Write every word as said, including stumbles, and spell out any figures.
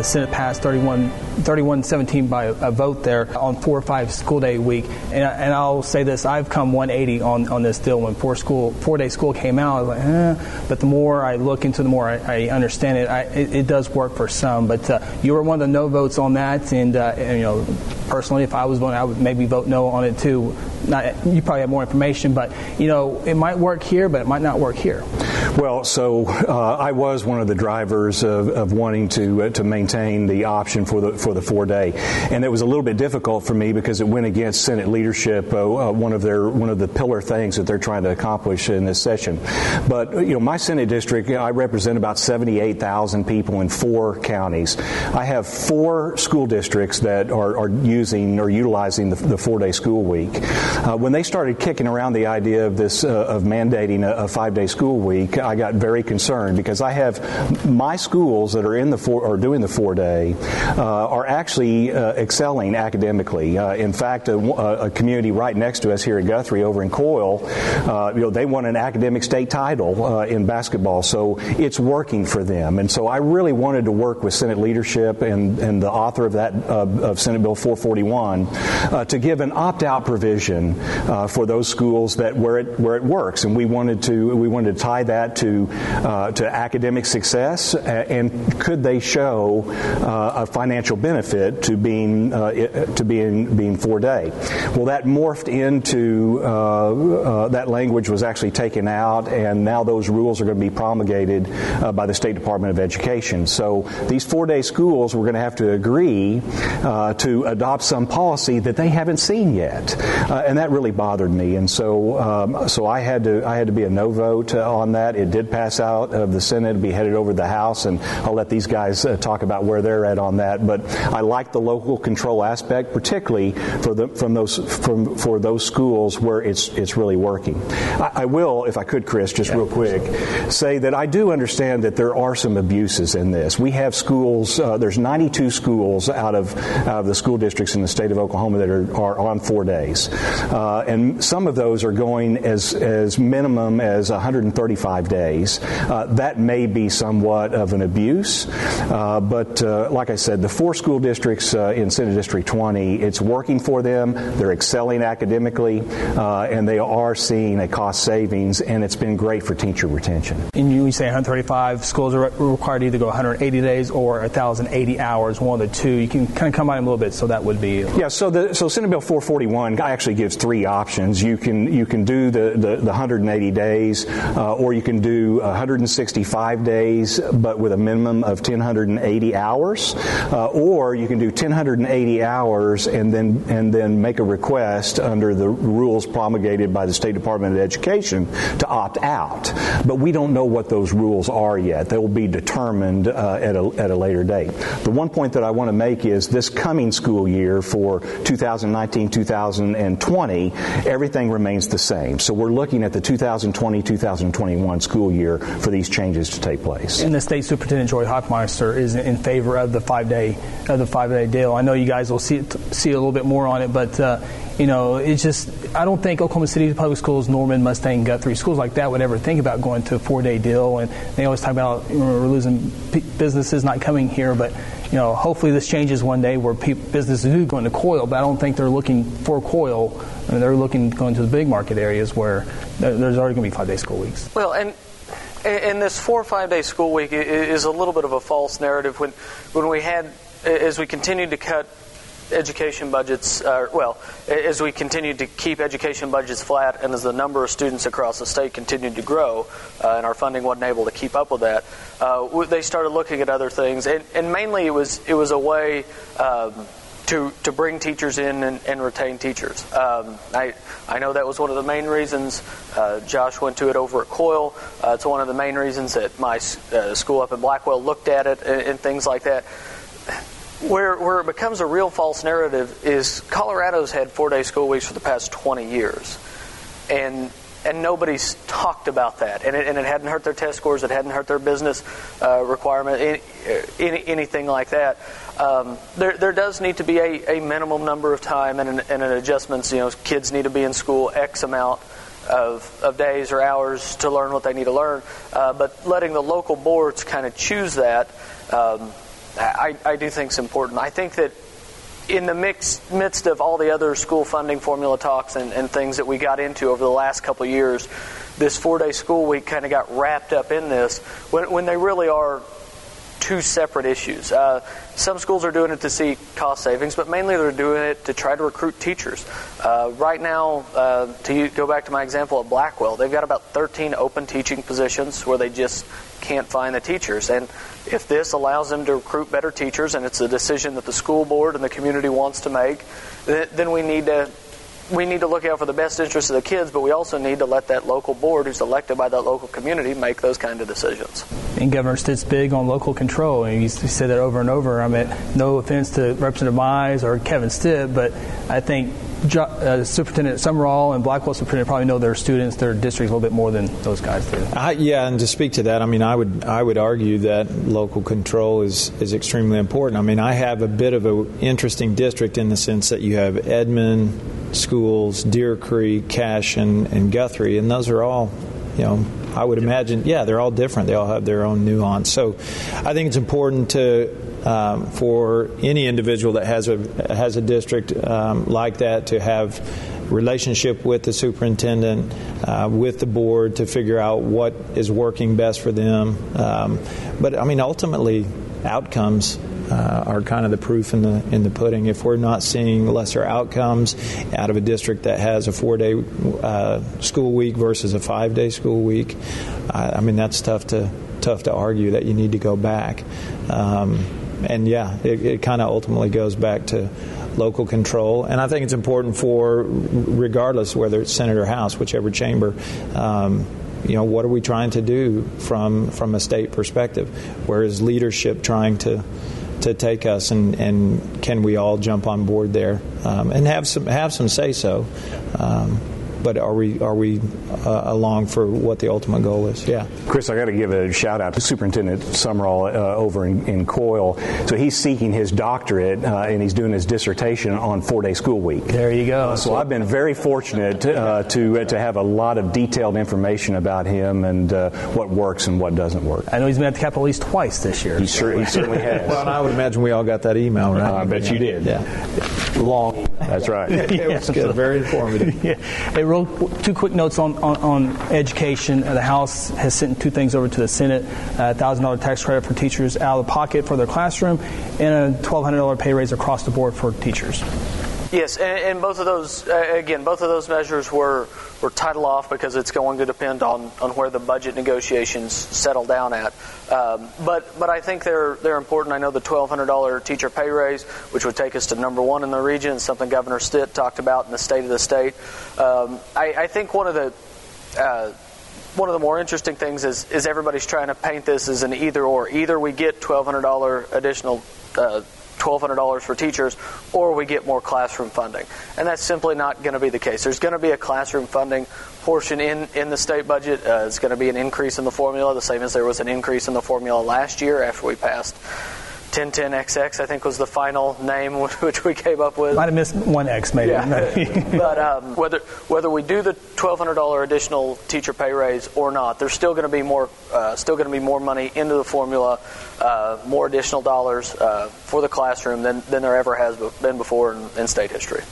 the Senate passed thirty-one seventeen by a vote there on four or five school day week. And, and I'll say this, I've come one eighty on, on this deal. When four school four day school came out, I was like, eh. But the more I look into it, the more I, I understand it, I, it, it does work for some. But uh, you were one of the no votes on that, and, uh, and you know, personally, if I was voting, I would maybe vote no on it too. Not, you probably have more information, but you know, it might work here, but it might not work here. Well, so uh, I was one of the drivers of, of wanting to uh, to maintain the option for the for the four day, and it was a little bit difficult for me because it went against Senate leadership, uh, uh, one of their one of the pillar things that they're trying to accomplish in this session. But you know, my Senate district, you know, I represent about seventy-eight thousand people in four counties. I have four school districts that are, are using or utilizing the, the four day school week. Uh, when they started kicking around the idea of this, uh, of mandating a, a five-day school week, I got very concerned because I have my schools that are in the four, or doing the four-day, uh, are actually uh, excelling academically. Uh, in fact, a, a community right next to us here at Guthrie, over in Coyle, uh, you know, they won an academic state title uh, in basketball, so it's working for them. And so I really wanted to work with Senate leadership and, and the author of that uh, of Senate Bill four forty-one uh, to give an opt-out provision. Uh, for those schools that where it where it works, and we wanted to we wanted to tie that to uh, to academic success, and could they show uh, a financial benefit to being uh, to being being four day? Well, that morphed into uh, uh, that language was actually taken out, and now those rules are going to be promulgated uh, by the State Department of Education. So these four day schools were going to have to agree uh, to adopt some policy that they haven't seen yet. Uh, And that really bothered me, and so um, so I had to I had to be a no vote uh, on that. It did pass out of the Senate, it'll be headed over to the House, and I'll let these guys uh, talk about where they're at on that. But I like the local control aspect, particularly for the from those from for those schools where it's it's really working. I, I will, if I could, Chris, just yeah, real quick, absolutely. Say that I do understand that there are some abuses in this. We have schools. Uh, there's ninety-two schools out of out of the school districts in the state of Oklahoma that are, are on four days. Uh, and some of those are going as as minimum as one hundred thirty-five days. Uh, that may be somewhat of an abuse, uh, but uh, like I said, the four school districts uh, in Senate District twenty, it's working for them. They're excelling academically, uh, and they are seeing a cost savings, and it's been great for teacher retention. And you say one hundred thirty-five schools are required to either go one hundred eighty days or one thousand eighty hours, one of the two. You can kind of combine them a little bit, so that would be yeah. So the so Senate Bill four forty-one, I actually gives three options. You can you can do the, the, the one hundred eighty days, uh, or you can do one hundred sixty-five days, but with a minimum of one thousand one hundred eighty hours, uh, or you can do one thousand one hundred eighty hours and then and then make a request under the rules promulgated by the State Department of Education to opt out. But we don't know what those rules are yet. They will be determined uh, at a at a later date. The one point that I want to make is this coming school year for two thousand nineteen two thousand twenty, everything remains the same. So we're looking at the two thousand twenty two thousand twenty-one school year for these changes to take place. And the state superintendent Joy Hochmeister is in favor of the five-day of the five-day deal. I know you guys will see it, see a little bit more on it, but uh, you know, it's just I don't think Oklahoma City Public Schools, Norman, Mustang, Guthrie, schools like that would ever think about going to a four-day deal. And they always talk about you know, we're losing p- businesses not coming here, but. You know, hopefully this changes one day where pe- businesses do go into Coyle, but I don't think they're looking for Coyle. I mean, they're looking going to the big market areas where there's already going to be five-day school weeks. Well, and and this four or five-day school week is a little bit of a false narrative. When when we had, as we continued to cut education budgets, uh, well, as we continued to keep education budgets flat and as the number of students across the state continued to grow uh, and our funding wasn't able to keep up with that, uh, they started looking at other things. And, and mainly it was it was a way um, to to bring teachers in and, and retain teachers. Um, I, I know that was one of the main reasons uh, Josh went to it over at Coyle. Uh, it's one of the main reasons that my uh, school up in Blackwell looked at it and, and things like that. Where where it becomes a real false narrative is Colorado's had four-day school weeks for the past twenty years, and and nobody's talked about that, and it, and it hadn't hurt their test scores, it hadn't hurt their business uh, requirement, any, anything like that. Um, there there does need to be a, a minimum number of time and an, and an adjustments. You know, kids need to be in school X amount of of days or hours to learn what they need to learn, uh, but letting the local boards kind of choose that. Um, I, I do think is important. I think that in the mix, midst of all the other school funding formula talks and, and things that we got into over the last couple of years, this four-day school week kind of got wrapped up in this when, when they really are two separate issues. Uh, some schools are doing it to see cost savings, but mainly they're doing it to try to recruit teachers. Uh, right now, uh, to go back to my example at Blackwell, they've got about thirteen open teaching positions where they just can't find the teachers. And if this allows them to recruit better teachers, and it's a decision that the school board and the community wants to make, then we need to we need to look out for the best interests of the kids, but we also need to let that local board who's elected by that local community make those kind of decisions. And Governor Stitt's big on local control, and he said that over and over. I mean, no offense to Representative Mize or Kevin Stitt, but I think jo- uh, Superintendent Summerall and Blackwell Superintendent probably know their students, their districts a little bit more than those guys do. I, yeah, and to speak to that, I mean, I would I would argue that local control is, is extremely important. I mean, I have a bit of an interesting district in the sense that you have Edmond Schools, Deer Creek, Cash, and, and Guthrie, and those are all, you know, I would imagine, yeah, they're all different. They all have their own nuance. So I think it's important to Um, for any individual that has a has a district um, like that to have relationship with the superintendent, uh, with the board, to figure out what is working best for them. Um, but I mean, ultimately, outcomes uh, are kind of the proof in the in the pudding. If we're not seeing lesser outcomes out of a district that has a four-day uh, school week versus a five-day school week, I, I mean, that's tough to tough to argue that you need to go back. Um, And, yeah, it, it kind of ultimately goes back to local control. And I think it's important for, regardless whether it's Senate or House, whichever chamber, um, you know, what are we trying to do from from a state perspective? Where is leadership trying to to take us, and, and can we all jump on board there um, and have some have some say-so? Um, But are we are we uh, along for what the ultimate goal is? Yeah, Chris, I got to give a shout out to Superintendent Summerall uh, over in, in Coyle. So he's seeking his doctorate uh, and he's doing his dissertation on four-day school week. There you go. Uh, so I've been very fortunate uh, to uh, to have a lot of detailed information about him and uh, what works and what doesn't work. I know he's been at the Capitol at least twice this year. He, sure, he certainly has. Well, and I would imagine we all got that email, right? Uh, I bet yeah. you did. Yeah, long. That's right. It, it was good. Very informative. Yeah. It Real, two quick notes on, on, on education. The House has sent two things over to the Senate, a one thousand dollars tax credit for teachers out of the pocket for their classroom, and a one thousand two hundred dollars pay raise across the board for teachers. Yes, and, and both of those, uh, again, both of those measures were, were title off because it's going to depend on, on where the budget negotiations settle down at. Um, but but I think they're they're important. I know the one thousand two hundred dollars teacher pay raise, which would take us to number one in the region, something Governor Stitt talked about in the State of the State. Um, I, I think one of the uh, one of the more interesting things is is everybody's trying to paint this as an either or. Either we get one thousand two hundred dollars additional. Uh, one thousand two hundred dollars for teachers, or we get more classroom funding. And that's simply not going to be the case. There's going to be a classroom funding portion in, in the state budget. Uh, it's going to be an increase in the formula, the same as there was an increase in the formula last year after we passed ten ten X X, I think was the final name which we came up with. Might have missed one X maybe. Yeah. But um, whether whether we do the one thousand two hundred dollars additional teacher pay raise or not, there's still going to be more uh, still going to be more money into the formula, uh, more additional dollars uh, for the classroom than, than there ever has been before in, in state history.